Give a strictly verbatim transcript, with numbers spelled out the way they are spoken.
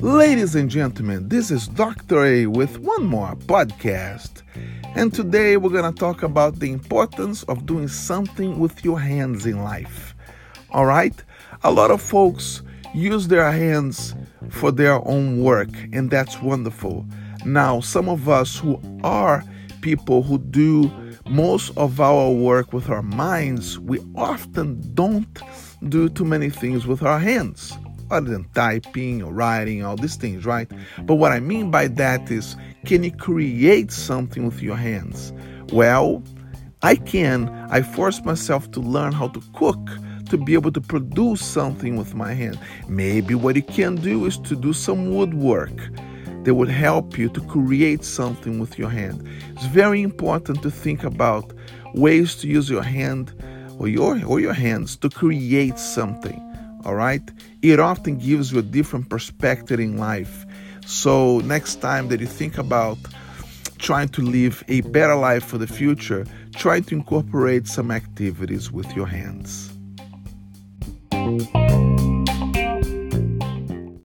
Ladies and gentlemen, this is Doctor A with one more podcast. And today we're going to talk about the importance of doing something with your hands in life. All right? A lot of folks use their hands for their own work, and that's wonderful. Now, some of us who are people who do most of our work with our minds, we often don't do too many things with our hands, other than typing or writing, all these things, right? But what I mean by that is, can you create something with your hands? Well, I can. I forced myself to learn how to cook, to be able to produce something with my hand. Maybe what you can do is to do some woodwork that would help you to create something with your hand. It's very important to think about ways to use your hand or your, or your hands to create something. All right? It often gives you a different perspective in life. So next time that you think about trying to live a better life for the future, try to incorporate some activities with your hands.